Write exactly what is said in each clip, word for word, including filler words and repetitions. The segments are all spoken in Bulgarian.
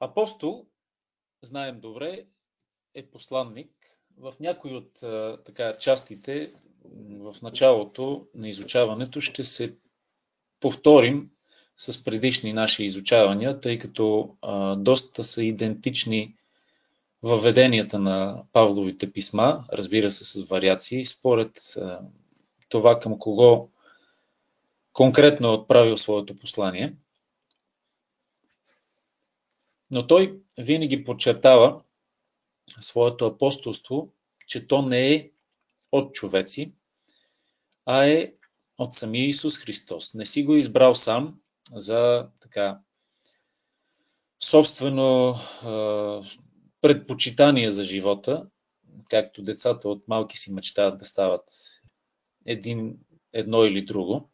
Апостол, знаем добре, е посланник. В някои от така, частите в началото на изучаването ще се повторим с предишни наши изучавания, тъй като а, доста са идентични въведенията на Павловите писма, разбира се с вариации, според а, това към кого конкретно е отправил своето послание. Но той винаги подчертава своето апостолство, че то не е от човеци, а е от самия Исус Христос. Не си го избрал сам за така собствено е, предпочитание за живота, както децата от малки си мечтаят да стават един, едно или друго.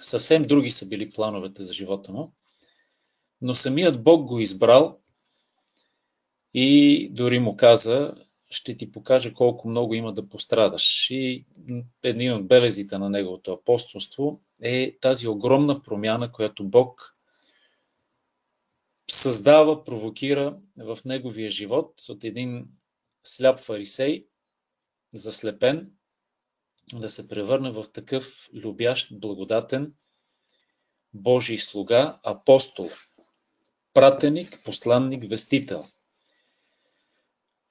Съвсем други са били плановете за живота му, но самият Бог го избрал и дори му каза: ще ти покажа колко много има да пострадаш. И един от белезите на неговото апостолство е тази огромна промяна, която Бог създава, провокира в неговия живот от един сляп фарисей, заслепен, да се превърне в такъв любящ, благодатен Божий слуга, апостол, пратеник, посланник, вестител.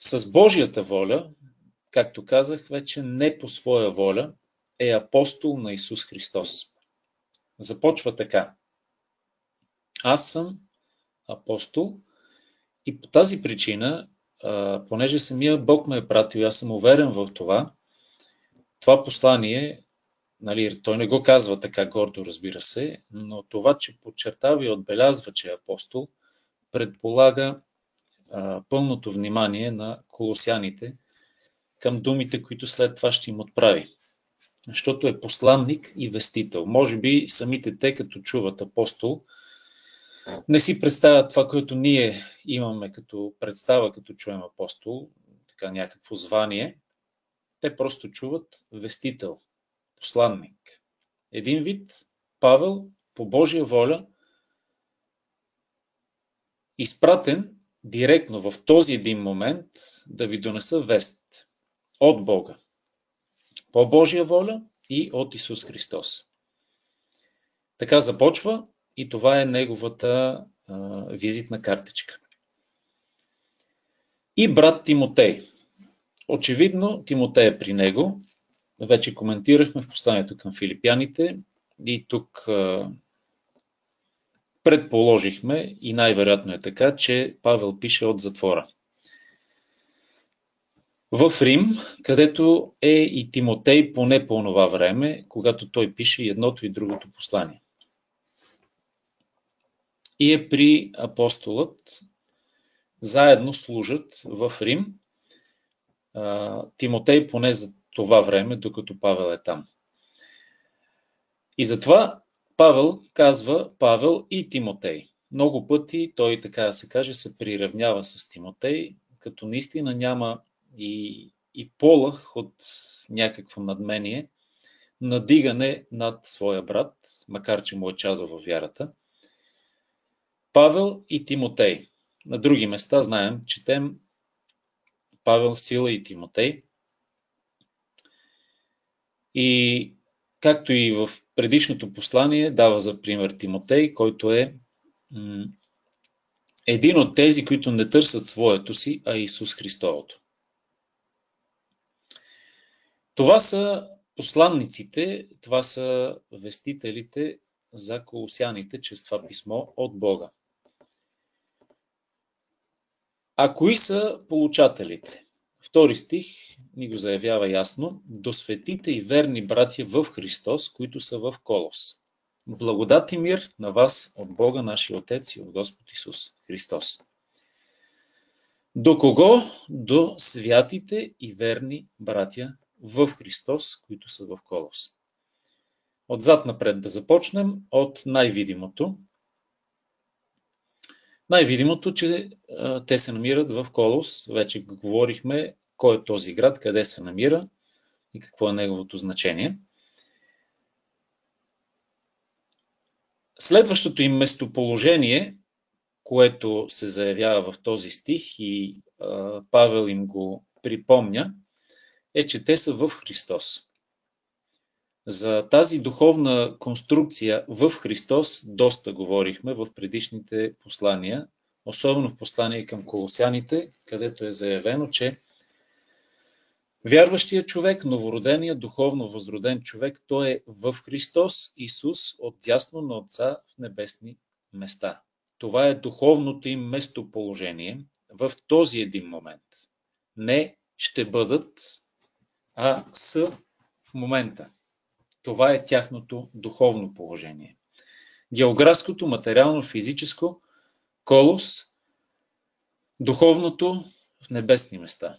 С Божията воля, както казах вече, не по своя воля, е апостол на Исус Христос. Започва така. Аз съм апостол и по тази причина, понеже самия Бог ме е пратил, аз съм уверен в това, това послание, нали, той не го казва така гордо, разбира се, но това, че подчертава и отбелязва, че е апостол, предполага пълното внимание на колосяните към думите, които след това ще им отправи. Защото е посланник и вестител. Може би самите те, като чуват апостол, не си представят това, което ние имаме като представа, като чуем апостол, така някакво звание. Те просто чуват вестител, посланник. Един вид Павел, по Божия воля, изпратен директно в този един момент да ви донеса вест от Бога, по Божия воля и от Исус Христос. Така започва и това е неговата а, визитна картичка. И брат Тимотей. Очевидно Тимотей е при него. Вече коментирахме в посланието към филипяните и тук а, предположихме, и най-вероятно е така, че Павел пише от затвора в Рим, където е и Тимотей поне по онова време, когато той пише едното и другото послание. И е при апостолът, заедно служат в Рим, Тимотей поне за това време, докато Павел е там. И затова Павел казва Павел и Тимотей. Много пъти той, така да се каже, се приравнява с Тимотей, като наистина няма и, и полъх от някакво надмение, надигане над своя брат, макар че му е чадо във вярата. Павел и Тимотей. На други места знаем, четем Павел, Сила и Тимотей. И както и в предишното послание дава за пример Тимотей, който е м- един от тези, които не търсят своето си, а Исус Христовото. Това са посланниците, това са вестителите за колосяните чрез това писмо от Бога. А кои са получателите? Втори стих ни го заявява ясно. До светите и верни братя в Христос, които са в Колос. Благодат и мир на вас от Бога, нашия Отец и от Господ Исус Христос. До кого? До святите и верни братя в Христос, които са в Колос. Отзад напред да започнем от най-видимото. Най-видимото, че а, те се намират в Колос. Вече говорихме кой е този град, къде се намира и какво е неговото значение. Следващото им местоположение, което се заявява в този стих и а, Павел им го припомня, е, че те са в Христос. За тази духовна конструкция в Христос доста говорихме в предишните послания, особено в послание към Колосяните, където е заявено, че вярващия човек, новородения, духовно възроден човек, той е в Христос Исус от дясно на Отца в небесни места. Това е духовното им местоположение в този един момент. Не ще бъдат, а са в момента. Това е тяхното духовно положение. Географското, материално, физическо, Колос, духовното в небесни места.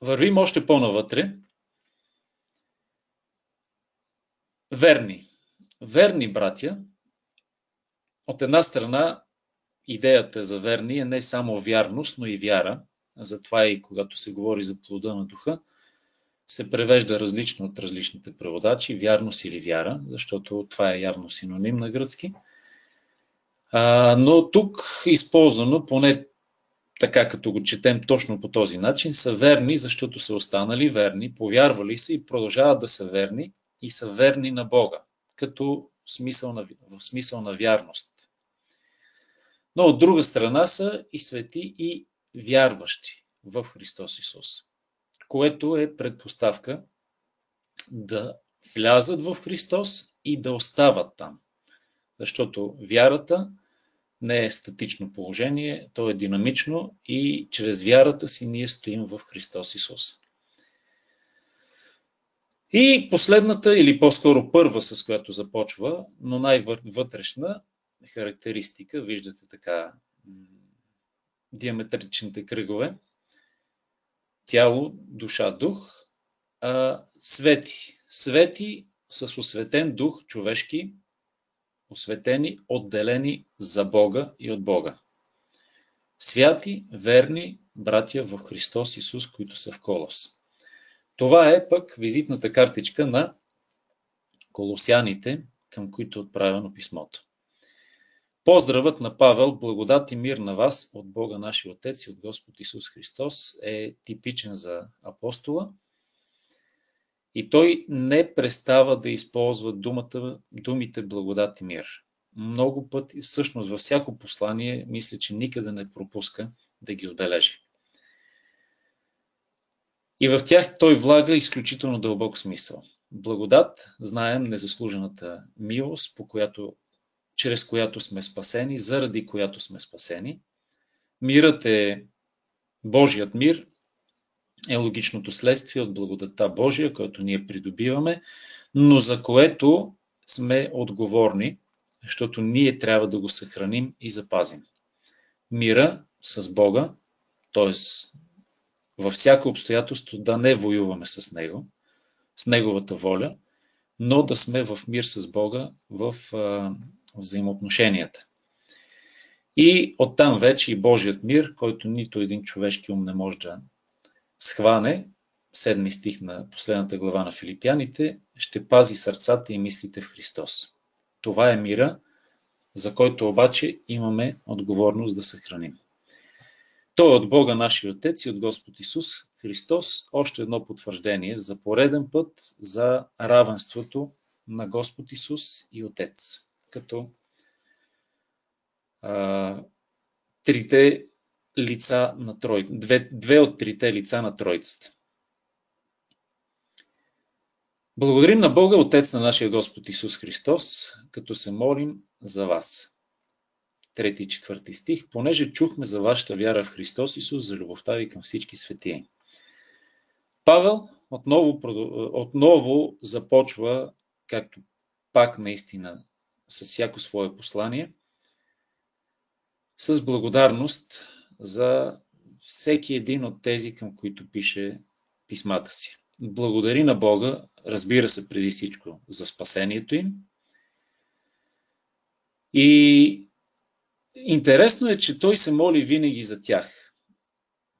Вървим още по-навътре. Верни. Верни, братя. От една страна, идеята за верни е не само вярност, но и вяра. Затова и когато се говори за плода на духа, се превежда различно от различните преводачи. Вярност или вяра, защото това е явно синоним на гръцки. А, но тук е използвано, поне така като го четем точно по този начин, са верни, защото са останали верни, повярвали са и продължават да са верни и са верни на Бога, като смисъл на, в смисъл на вярност. Но от друга страна са и свети, и вярващи в Христос Исус, което е предпоставка да влязат в Христос и да остават там. Защото вярата не е статично положение, то е динамично и чрез вярата си ние стоим в Христос Исус. И последната, или по-скоро първа, с която започва, но най-вътрешна характеристика, виждате така диаметричните кръгове, тяло, душа, дух, а, свети. Свети с осветен дух, човешки, осветени, отделени за Бога и от Бога. Святи, верни, братя в Христос Исус, които са в Колос. Това е пък визитната картичка на колосяните, към които е отправено писмото. Поздравът на Павел, благодат и мир на вас от Бога нашия Отец и от Господ Исус Христос, е типичен за апостола. И той не престава да използва думата, думите благодат и мир. Много пъти, всъщност във всяко послание, мисля, че никъде не пропуска да ги отбележи. И в тях той влага изключително дълбок смисъл. Благодат, знаем, незаслужената милост, по която, чрез която сме спасени, заради която сме спасени. Мирът е Божият мир, е логичното следствие от благодата Божия, която ние придобиваме, но за което сме отговорни, защото ние трябва да го съхраним и запазим. Мира с Бога, т.е. във всяко обстоятелство да не воюваме с Него, с Неговата воля, но да сме в мир с Бога в а, взаимоотношенията. И оттам вече и Божият мир, който нито един човешки ум не може да схване, седми стих на последната глава на Филипяните, ще пази сърцата и мислите в Христос. Това е мира, за който обаче имаме отговорност да съхраним. Той е от Бога нашия Отец и от Господ Исус Христос. Още едно потвърждение за пореден път за равенството на Господ Исус и Отец. Като а, трите лица на тройцата. Две, две от трите лица на тройцата. Благодарим на Бога, Отец на нашия Господ Исус Христос, като се молим за вас. Трети и четвърти стих. Понеже чухме за вашата вяра в Христос Исус, за любовта ви към всички светии. Павел отново, отново започва, както пак наистина с всяко свое послание, с благодарност за всеки един от тези, към които пише писмата си. Благодари на Бога, разбира се, преди всичко за спасението им. И интересно е, че той се моли винаги за тях,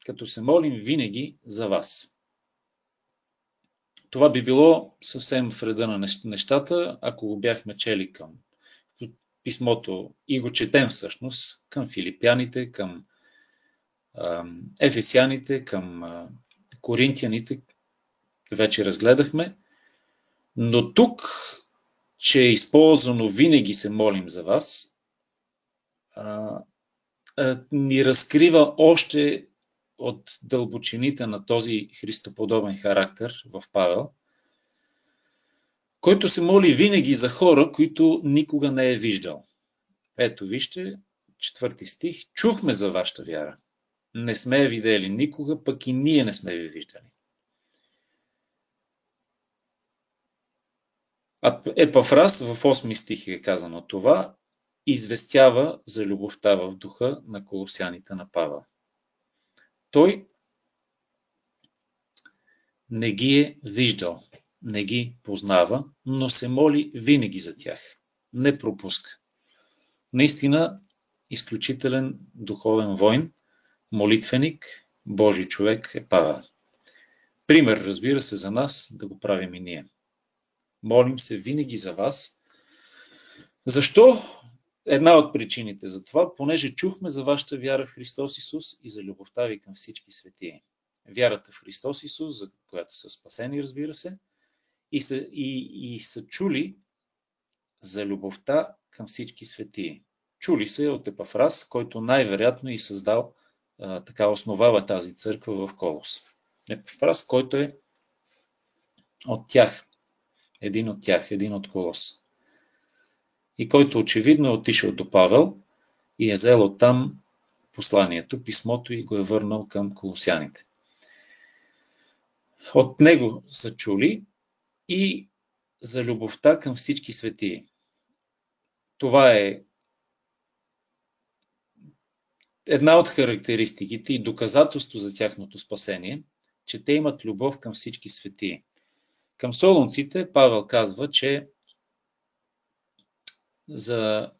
като се молим винаги за вас. Това би било съвсем в реда на нещата, ако го бяхме чели към писмото и го четем всъщност към филипяните, към ефесяните, към коринтияните, вече разгледахме, но тук, че е използвано винаги се молим за вас, ни разкрива още от дълбочините на този христоподобен характер в Павел, който се моли винаги за хора, които никога не е виждал. Ето вижте, четвърти стих, чухме за вашата вяра. Не сме я видели никога, пък и ние не сме ви виждали. А Епафрас в осми стих е казано това, известява за любовта в духа на колосяните на Павел. Той не ги е виждал, не ги познава, но се моли винаги за тях. Не пропуска. Наистина, изключителен духовен войн, молитвеник, Божий човек е Павел. Пример, разбира се, за нас да го правим и ние. Молим се винаги за вас. Защо? Една от причините за това, понеже чухме за вашата вяра в Христос Исус и за любовта ви към всички светии. Вярата в Христос Исус, за която са спасени, разбира се, и са, и, и са чули за любовта към всички светии. Чули се от Епафрас, който най-вероятно и създал, а, така основава тази църква в Колос. Епафрас, който е от тях, един от тях, един от Колос. И който очевидно е отишъл до Павел и е взел оттам посланието, писмото и го е върнал към колосяните. От него са чули и за любовта към всички светии. Това е една от характеристиките и доказателство за тяхното спасение, че те имат любов към всички светии. Към солунците Павел казва, че за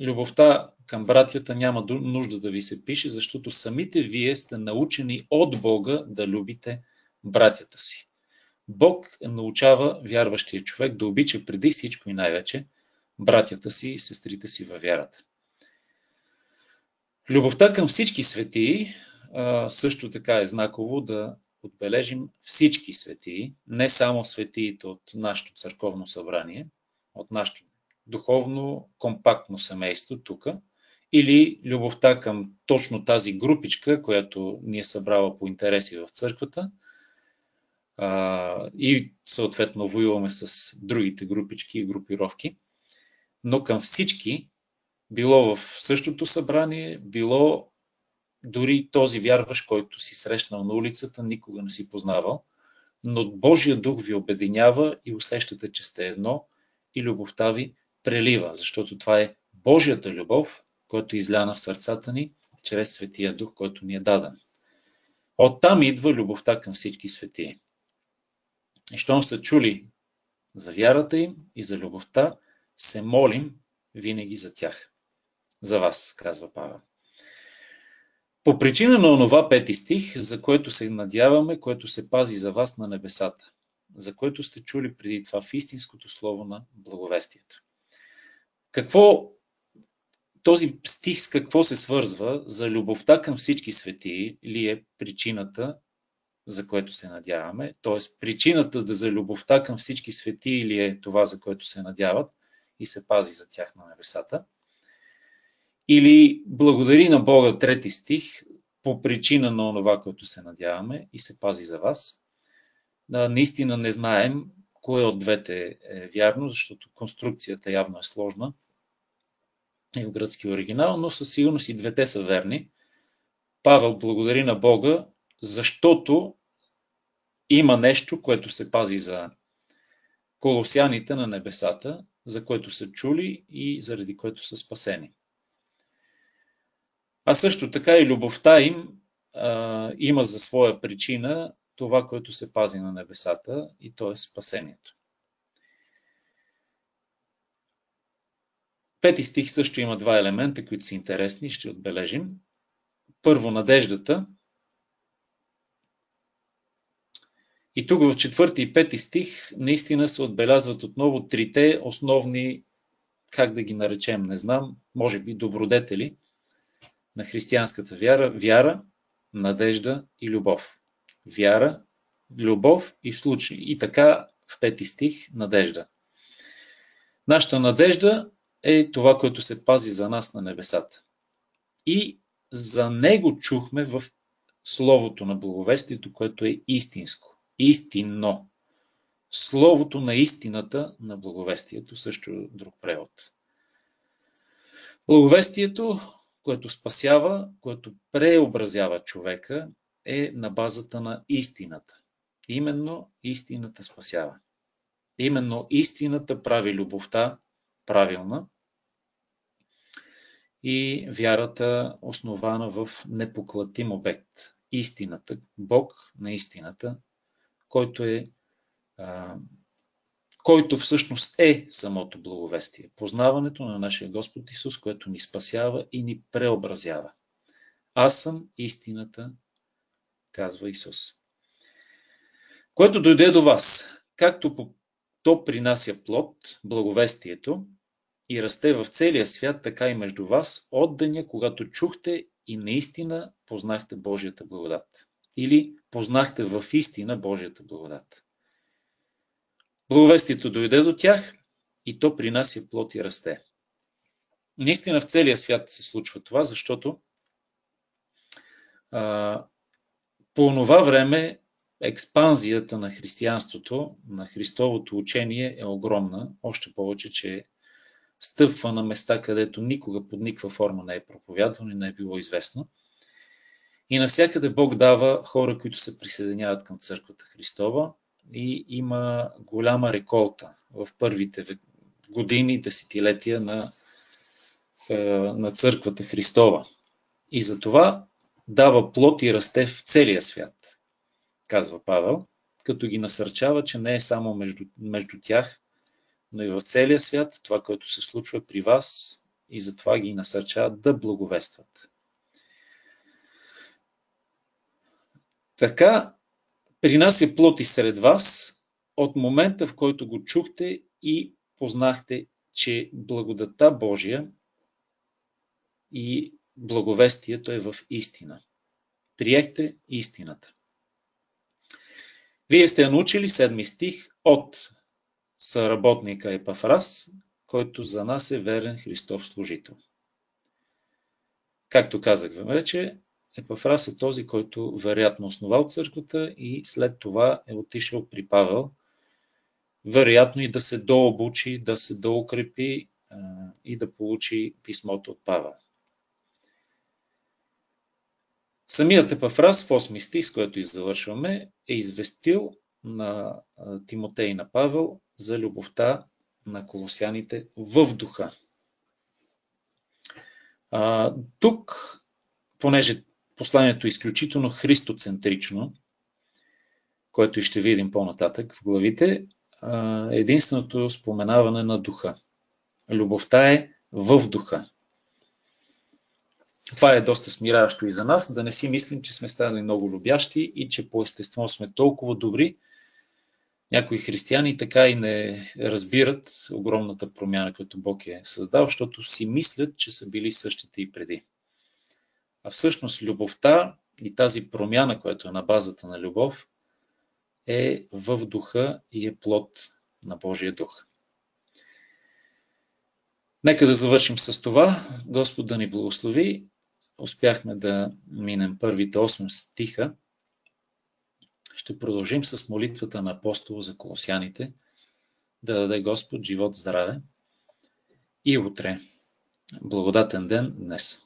любовта към братята няма нужда да ви се пише, защото самите вие сте научени от Бога да любите братята си. Бог научава вярващия човек да обича преди всичко и най-вече братята си и сестрите си във вярата. Любовта към всички светии, също така е знаково да отбележим всички светии, не само светиите от нашето църковно събрание, от нашето духовно, компактно семейство тук, или любовта към точно тази групичка, която ни е събрала по интереси в църквата а, и съответно воюваме с другите групички и групировки, но към всички, било в същото събрание, било дори този вярващ, който си срещнал на улицата, никога не си познавал, но Божия дух ви обединява и усещате, че сте едно и любовта ви прелива, защото това е Божията любов, която изляна в сърцата ни, чрез Светия Дух, който ни е даден. Оттам идва любовта към всички светии. И щом са чули за вярата им и за любовта, се молим винаги за тях. За вас, казва Павел. По причина на онова пети стих, за което се надяваме, което се пази за вас на небесата, за което сте чули преди това в истинското слово на благовестието. Какво, този стих с какво се свързва? За любовта към всички светии ли е причината, за което се надяваме? Т.е. причината да за любовта към всички светии ли е това, за което се надяват и се пази за тях на небесата? Или благодари на Бога, трети стих, по причина на онова, което се надяваме и се пази за вас? Наистина не знаем кое от двете е вярно, защото конструкцията явно е сложна и в гръцки оригинал, но със сигурност и двете са верни. Павел благодари на Бога, защото има нещо, което се пази за колосяните на небесата, за което са чули и заради което са спасени. А също така и любовта им а, има за своя причина това, което се пази на небесата, и то е спасението. Пети стих също има два елемента, които са интересни, ще отбележим. Първо, надеждата. И тук в четвърти и пети стих наистина се отбелязват отново трите основни как да ги наречем, не знам, може би добродетели на християнската вяра, вяра, надежда и любов. Вяра, любов и случай. И така в пети стих надежда. Нашата надежда е това, което се пази за нас на небесата. И за него чухме в Словото на благовестието, което е истинско. Истинно. Словото на истината на благовестието, също е друг превод. Благовестието, което спасява, което преобразява човека, е на базата на истината. Именно истината спасява. Именно истината прави любовта правилна и вярата основана в непоклатим обект. Истината, Бог на истината, който е а, който всъщност е самото благовестие. Познаването на нашия Господ Исус, което ни спасява и ни преобразява. Аз съм истината, казва Исус. Което дойде до вас, както по то принася плод, благовестието, и расте в целия свят, така и между вас, от деня, когато чухте и наистина познахте Божията благодат. Или познахте в истина Божията благодат. Благовестието дойде до тях и то принася плод и расте. Наистина в целия свят се случва това, защото а, по това време експанзията на християнството, на Христовото учение е огромна, още повече, че стъпва на места, където никога под никаква форма не е проповядвано и не е било известно. И навсякъде Бог дава хора, които се присъединяват към църквата Христова, и има голяма реколта в първите години, десетилетия на, на църквата Христова. И затова дава плод и расте в целия свят, казва Павел, като ги насърчава, че не е само между, между тях, но и в целия свят, това, което се случва при вас, и затова ги насърчават да благовестват. Така, при нас е плод и сред вас, от момента, в който го чухте и познахте, че благодата Божия и благовестието е в истина. Приехте истината. Вие сте я научили, седми стих, от съработника Епафрас, който за нас е верен Христов служител. Както казах вече, Епафрас е този, който вероятно основал църквата и след това е отишъл при Павел, вероятно и да се дообучи, да се доукрепи и да получи писмото от Павел. Самият Епафрас в осми стих, с което завършваме, е известил на Тимотей и на Павел за любовта на колосяните в духа. А, тук, понеже посланието е изключително христоцентрично, което и ще видим по-нататък в главите, е единственото споменаване на духа. Любовта е в духа. Това е доста смиряващо и за нас, да не си мислим, че сме станали много любящи и че по естество сме толкова добри. Някои християни така и не разбират огромната промяна, която Бог е създал, защото си мислят, че са били същите и преди. А всъщност любовта и тази промяна, която е на базата на любов, е в духа и е плод на Божия дух. Нека да завършим с това. Господ да ни благослови. Успяхме да минем първите осем стиха. Ще продължим с молитвата на апостола за колосяните. Да даде Господ живот здраве. И утре. Благодатен ден днес.